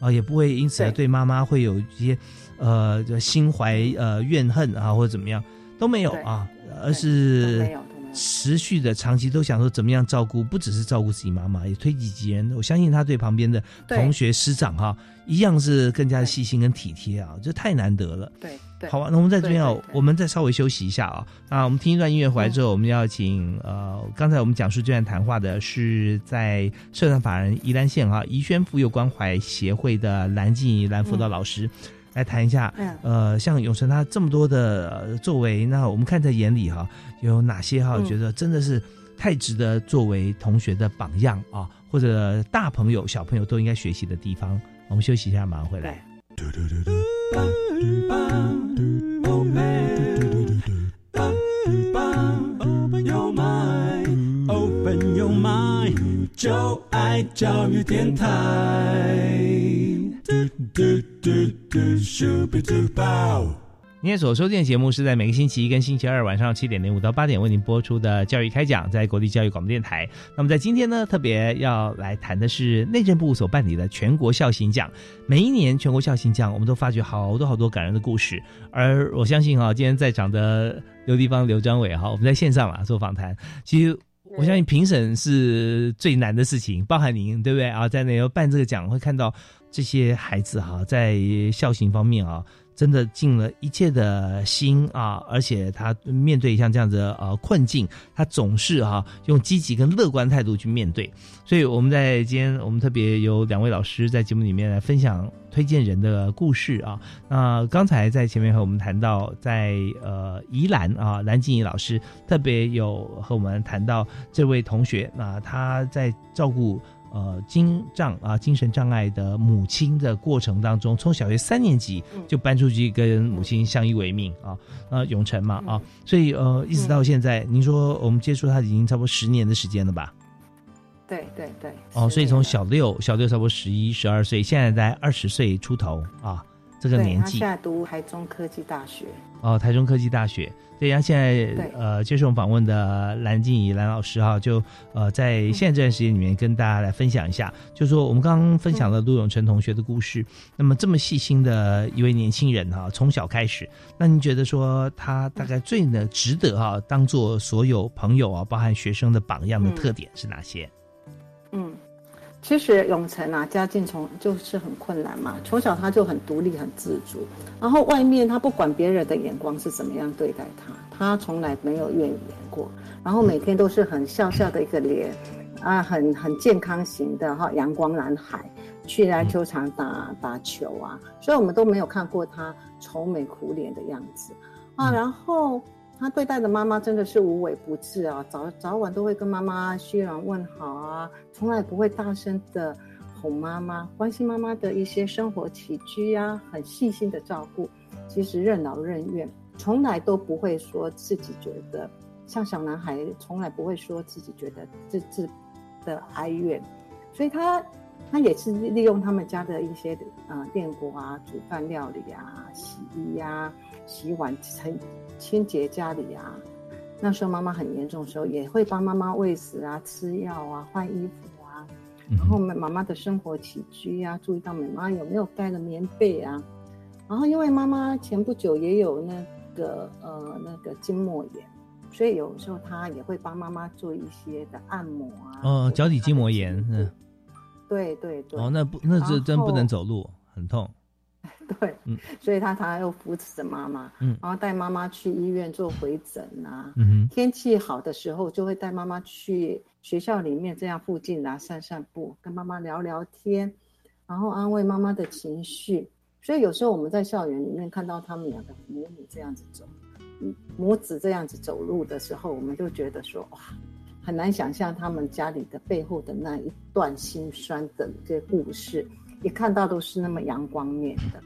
啊，呃，也不会因此而对妈妈会有一些呃心怀呃怨恨啊或者怎么样都没有啊，而是持续的长期都想说怎么样照顾，不只是照顾自己妈妈，也推己及人。我相信他对旁边的同学师长哈，啊，一样是更加的细心跟体贴啊，这太难得了。对，对，好啊，那我们在这边啊，我们再稍微休息一下啊。那我们听一段音乐回来之后，我们要请呃，刚才我们讲述这段谈话的是在社团法人宜兰县哈，啊，宜萱妇幼关怀协会的蓝静怡蓝辅导老师。嗯，来谈一下，呃，像永成他这么多的作为，那我们看在眼里哈，有哪些哈，觉得真的是太值得作为同学的榜样啊，或者大朋友、小朋友都应该学习的地方。我们休息一下，马上回来。Open your mind， 就爱教育电台。您所收听的节目是在每个星期一跟星期二晚上七点零五到八点为您播出的教育开讲，在国立教育广播电台。那么在今天呢，特别要来谈的是内政部所办理的全国孝行奖。每一年全国孝行奖，我们都发掘好多好多感人的故事。而我相信啊，今天在场的刘立邦、刘章伟哈，我们在线上啊做访谈，其实。我相信评审是最难的事情，包含您对不对啊？在那办这个奖，会看到这些孩子哈，啊，在孝行方面啊，真的尽了一切的心啊，而且他面对像这样子呃困境，他总是哈，啊，用积极跟乐观态度去面对。所以我们在今天，我们特别有两位老师在节目里面来分享推荐人的故事啊。那刚才在前面和我们谈到在，在呃宜兰啊，蓝静怡老师特别有和我们谈到这位同学啊，他在照顾呃精障啊精神障碍的母亲的过程当中，从小学三年级就搬出去跟母亲相依为命啊，呃永成嘛啊，所以呃一直到现在，您说我们接触他已经差不多十年的时间了吧？对对对，哦，所以从小六小六差不多十一十二岁，现在在二十岁出头啊，这个年纪。对，他现在读台中科技大学。哦，台中科技大学。对，他现在呃接受我们访问的蓝静怡蓝老师哈，就呃在现在这段时间里面跟大家来分享一下，嗯、就是说我们刚刚分享了陆永成同学的故事，嗯、那么这么细心的一位年轻人哈，从小开始，那您觉得说他大概最呢值得哈当做所有朋友啊，包含学生的榜样的特点是哪些？嗯。嗯其实永成啊，家境从就是很困难嘛，从小他就很独立、很自主。然后外面他不管别人的眼光是怎么样对待他，他从来没有怨言过。然后每天都是很笑笑的一个脸，啊，很很健康型的哈，阳光男孩，去篮球场打打球啊，所以我们都没有看过他愁眉苦脸的样子啊。然后他对待的妈妈真的是无微不至啊，早早晚都会跟妈妈嘘寒问好啊，从来不会大声的哄妈妈，关心妈妈的一些生活起居啊，很细心的照顾。其实任劳任怨，从来都不会说自己觉得，像小男孩从来不会说自己觉得自自的哀怨，所以他他也是利用他们家的一些呃电锅啊、煮饭料理啊、洗衣啊、洗碗成。清洁家里啊，那时候妈妈很严重的时候，也会帮妈妈喂食啊、吃药啊、换衣服啊，然后妈妈的生活起居啊，注意到妈妈有没有盖了棉被啊。然后因为妈妈前不久也有那个呃那个筋膜炎，所以有时候她也会帮妈妈做一些的按摩啊。哦，脚底筋膜炎，嗯，对对对。哦，那不那是真不能走路，很痛。对，所以他常常又扶持着妈妈，嗯、然后带妈妈去医院做回诊啊。嗯、天气好的时候，就会带妈妈去学校里面这样附近啊散散步，跟妈妈聊聊天，然后安慰妈妈的情绪。所以有时候我们在校园里面看到他们两个母女这样子走，母子这样子走路的时候，我们就觉得说哇，很难想象他们家里的背后的那一段辛酸的一个故事。一看到都是那么阳光面的。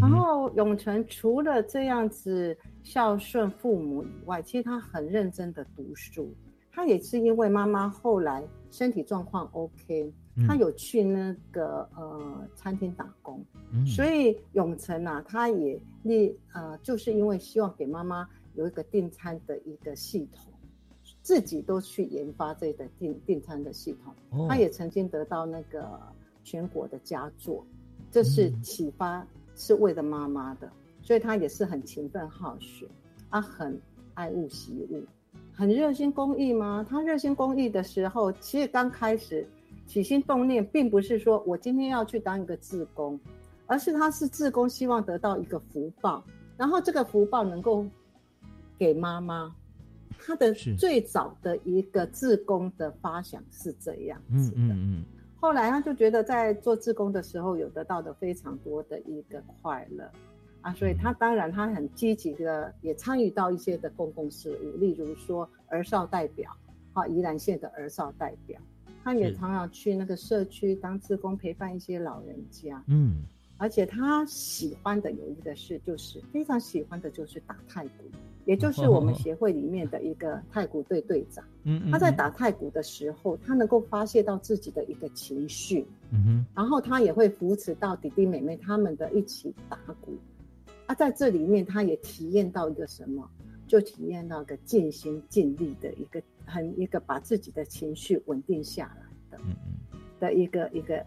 然后永成除了这样子孝顺父母以外，其实他很认真的读书。他也是因为妈妈后来身体状况 OK， 他有去那个呃餐厅打工，嗯、所以永成啊，他也呃就是因为希望给妈妈有一个订餐的一个系统，自己都去研发这个订订餐的系统。哦、他也曾经得到那个全国的佳作，这是启发，是为了妈妈的，所以他也是很勤奋好学，啊，很爱物惜物，很热心公益吗？他热心公益的时候，其实刚开始起心动念，并不是说我今天要去当一个志工，而是他是志工，希望得到一个福报，然后这个福报能够给妈妈。他的最早的一个志工的发想是这样子的。嗯嗯嗯后来他就觉得在做志工的时候有得到的非常多的一个快乐啊，所以他当然他很积极的也参与到一些的公共事务，例如说儿少代表啊，宜兰县的儿少代表，他也常常去那个社区当志工陪伴一些老人家。嗯，而且他喜欢的有一个事就是非常喜欢的就是打太鼓，也就是我们协会里面的一个太鼓队队长。嗯嗯，他在打太鼓的时候，他能够发泄到自己的一个情绪。嗯哼，然后他也会扶持到弟弟妹妹他们的一起打鼓。啊，在这里面他也体验到一个什么，就体验到一个尽心尽力的一个很一个把自己的情绪稳定下来的，嗯嗯的一个一个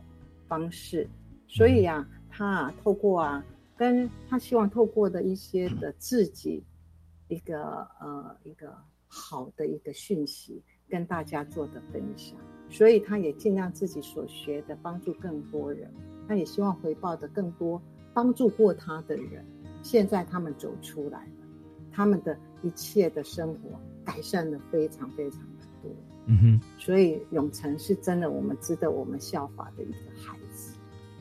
方式。所以啊，他啊透过啊，跟他希望透过的一些的自己。一个呃一个好的一个讯息跟大家做的分享，所以他也尽量自己所学的帮助更多人，他也希望回报的更多帮助过他的人。现在他们走出来了，他们的一切的生活改善了非常非常的多。嗯哼，所以永成是真的我们值得我们效法的一个孩子。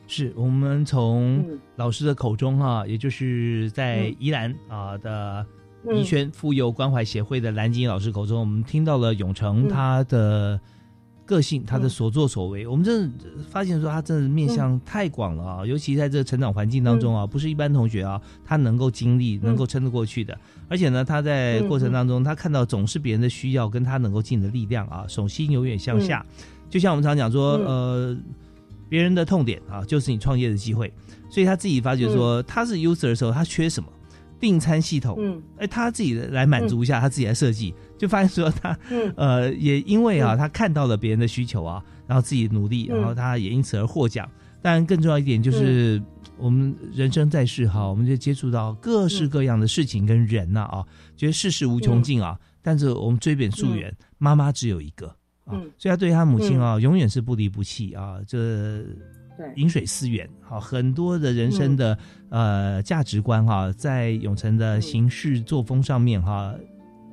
是我们从老师的口中啊，嗯、也就是在宜兰啊的。宜萱妇幼关怀协会的蓝静怡老师口中，我们听到了永成他的个性，嗯、他的所作所为，我们真的发现说他真的面向太广了啊！尤其在这个成长环境当中啊，不是一般同学啊，他能够经历、能够撑得过去的。而且呢，他在过程当中，他看到总是别人的需要跟他能够尽的力量啊，手心永远向下。就像我们常讲说，呃。别人的痛点啊，就是你创业的机会。所以他自己发觉说，嗯、他是 user 的时候，他缺什么订餐系统，嗯，哎，他自己来满足一下，嗯、他自己来设计，就发现说他，嗯、呃，也因为啊，他看到了别人的需求啊，然后自己努力，然后他也因此而获奖。当然，更重要一点就是、嗯、我们人生在世哈，我们就接触到各式各样的事情跟人呐 啊, 啊，觉得世事无穷尽啊，嗯、但是我们追本溯源，嗯、妈妈只有一个。啊、所以他对他母亲啊，嗯、永远是不离不弃啊，这饮水思源啊，很多的人生的、嗯、呃价值观哈、啊，在永成的行事作风上面哈、啊，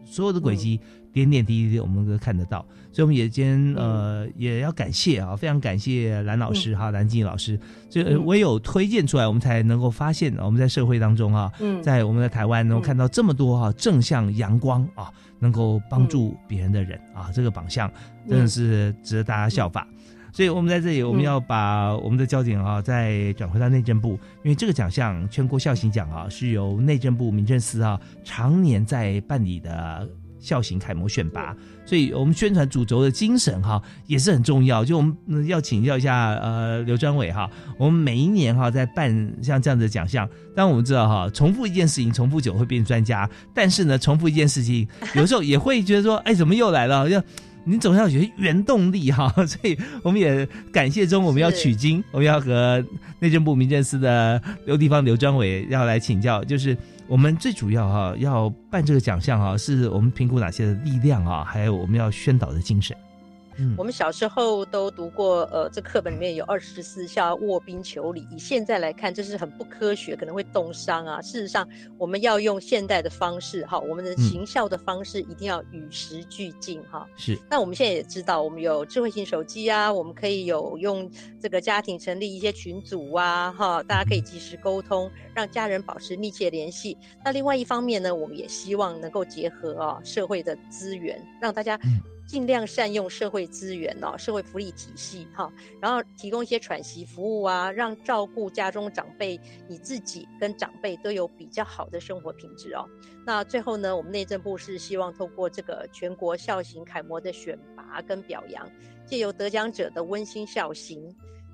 所有的轨迹、嗯、点点滴滴我们都看得到，所以我们也今天呃、嗯、也要感谢啊，非常感谢蓝老师哈、啊，蓝静老师，所以唯有推荐出来，我们才能够发现我们在社会当中啊，嗯、在我们的台湾能够看到这么多哈、啊、正向阳光啊。能够帮助别人的人、嗯、啊，这个榜样真的是值得大家效法。嗯、所以我们在这里，我们要把我们的焦点啊，再转回到内政部，因为这个奖项全国孝行奖啊，是由内政部民政司啊常年在办理的孝行楷模选拔，所以我们宣传主轴的精神哈、啊、也是很重要。就我们要请教一下呃刘专委哈、啊，我们每一年哈、啊、在办像这样的奖项，但我们知道哈、啊，重复一件事情重复久会变专家，但是呢，重复一件事情有时候也会觉得说，哎，怎么又来了？要你总要有些原动力哈、啊，所以我们也感谢中，我们要取经，我们要和内政部民政司的刘地方刘专委要来请教，就是。我们最主要哈、啊、要办这个奖项哈，是我们评估哪些的力量啊，还有我们要宣导的精神。嗯，我们小时候都读过，呃，这课本里面有二十四孝、卧冰求鲤。以现在来看，这是很不科学，可能会冻伤啊。事实上，我们要用现代的方式，哈，我们的行孝的方式一定要与时俱进，哈。是。那我们现在也知道，我们有智慧型手机啊，我们可以有用这个家庭成立一些群组啊，哈，大家可以及时沟通，让家人保持密切联系。那另外一方面呢，我们也希望能够结合啊社会的资源，让大家、嗯。尽量善用社会资源哦，社会福利体系哈，然后提供一些喘息服务啊，让照顾家中长辈，你自己跟长辈都有比较好的生活品质哦。那最后呢，我们内政部是希望透过这个全国孝行楷模的选拔跟表扬，借由得奖者的温馨孝行，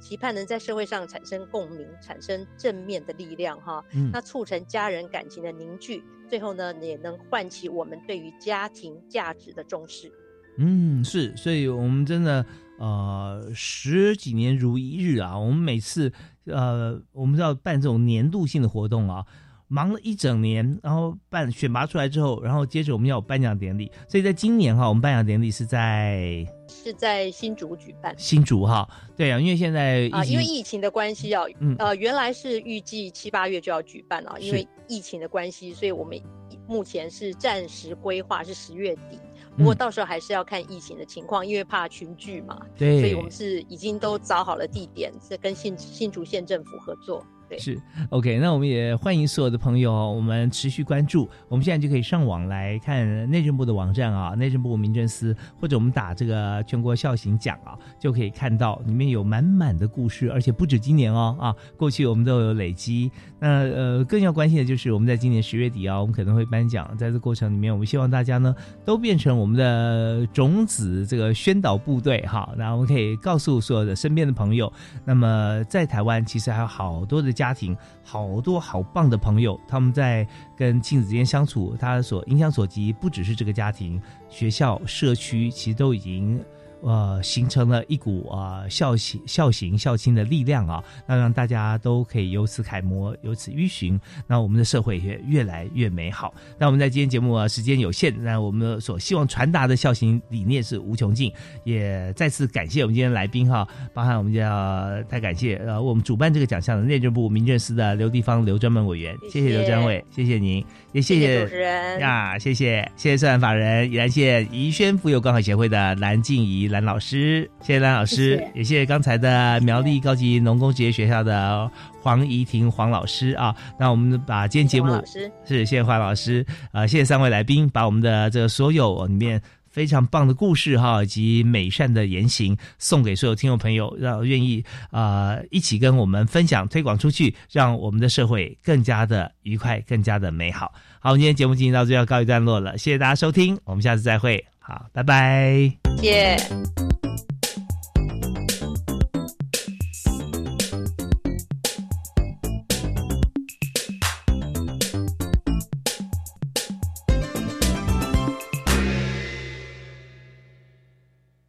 期盼能在社会上产生共鸣，产生正面的力量哈。嗯、那促成家人感情的凝聚，最后呢也能唤起我们对于家庭价值的重视。嗯，是，所以我们真的呃十几年如一日啊，我们每次呃我们要办这种年度性的活动啊，忙了一整年，然后办选拔出来之后，然后接着我们要有颁奖典礼，所以在今年哈、啊，我们颁奖典礼是在是在新竹举办，新竹哈，对啊，因为现在啊、呃，因为疫情的关系啊，嗯、呃，原来是预计七八月就要举办啊，因为疫情的关系，所以我们目前是暂时规划是十月底。不过到时候还是要看疫情的情况，因为怕群聚嘛，对，所以我们是已经都找好了地点，是跟新新竹县政府合作。是 OK， 那我们也欢迎所有的朋友，我们持续关注，我们现在就可以上网来看内政部的网站啊，内政部民政司，或者我们打这个全国孝行奖啊，就可以看到里面有满满的故事，而且不止今年哦啊，过去我们都有累积。那呃更要关心的就是我们在今年十月底啊，我们可能会颁奖，在这过程里面我们希望大家呢都变成我们的种子这个宣导部队哈，那我们可以告诉所有的身边的朋友，那么在台湾其实还有好多的家庭，好多好棒的朋友，他们在跟亲子之间相处，他所影响所及不只是这个家庭，学校、社区其实都已经呃形成了一股啊、呃、孝行、孝行、孝亲的力量啊，那让大家都可以由此楷模，由此依循，那我们的社会也越来越美好。那我们在今天节目啊，时间有限，那我们所希望传达的孝行理念是无穷尽，也再次感谢我们今天来宾哈，包含我们要太感谢呃我们主办这个奖项的内政部民政司的刘地方刘专门委员，谢谢刘专委，谢谢您，也谢谢主持人呀，谢谢谢谢社团法人宜兰县宜萱妇幼关怀协会的蓝静怡蓝老师，谢谢蓝老师，谢谢，也谢谢刚才的苗栗高级农工职业学校的黄怡婷黄老师啊，那我们把今天节目谢谢是谢谢黄老师啊、呃，谢谢三位来宾，把我们的这个所有里面非常棒的故事哈，以及美善的言行送给所有听众朋友，让愿意啊、呃、一起跟我们分享推广出去，让我们的社会更加的愉快，更加的美好。好，今天节目进行到这要告一段落了，谢谢大家收听，我们下次再会。好，拜拜，谢谢。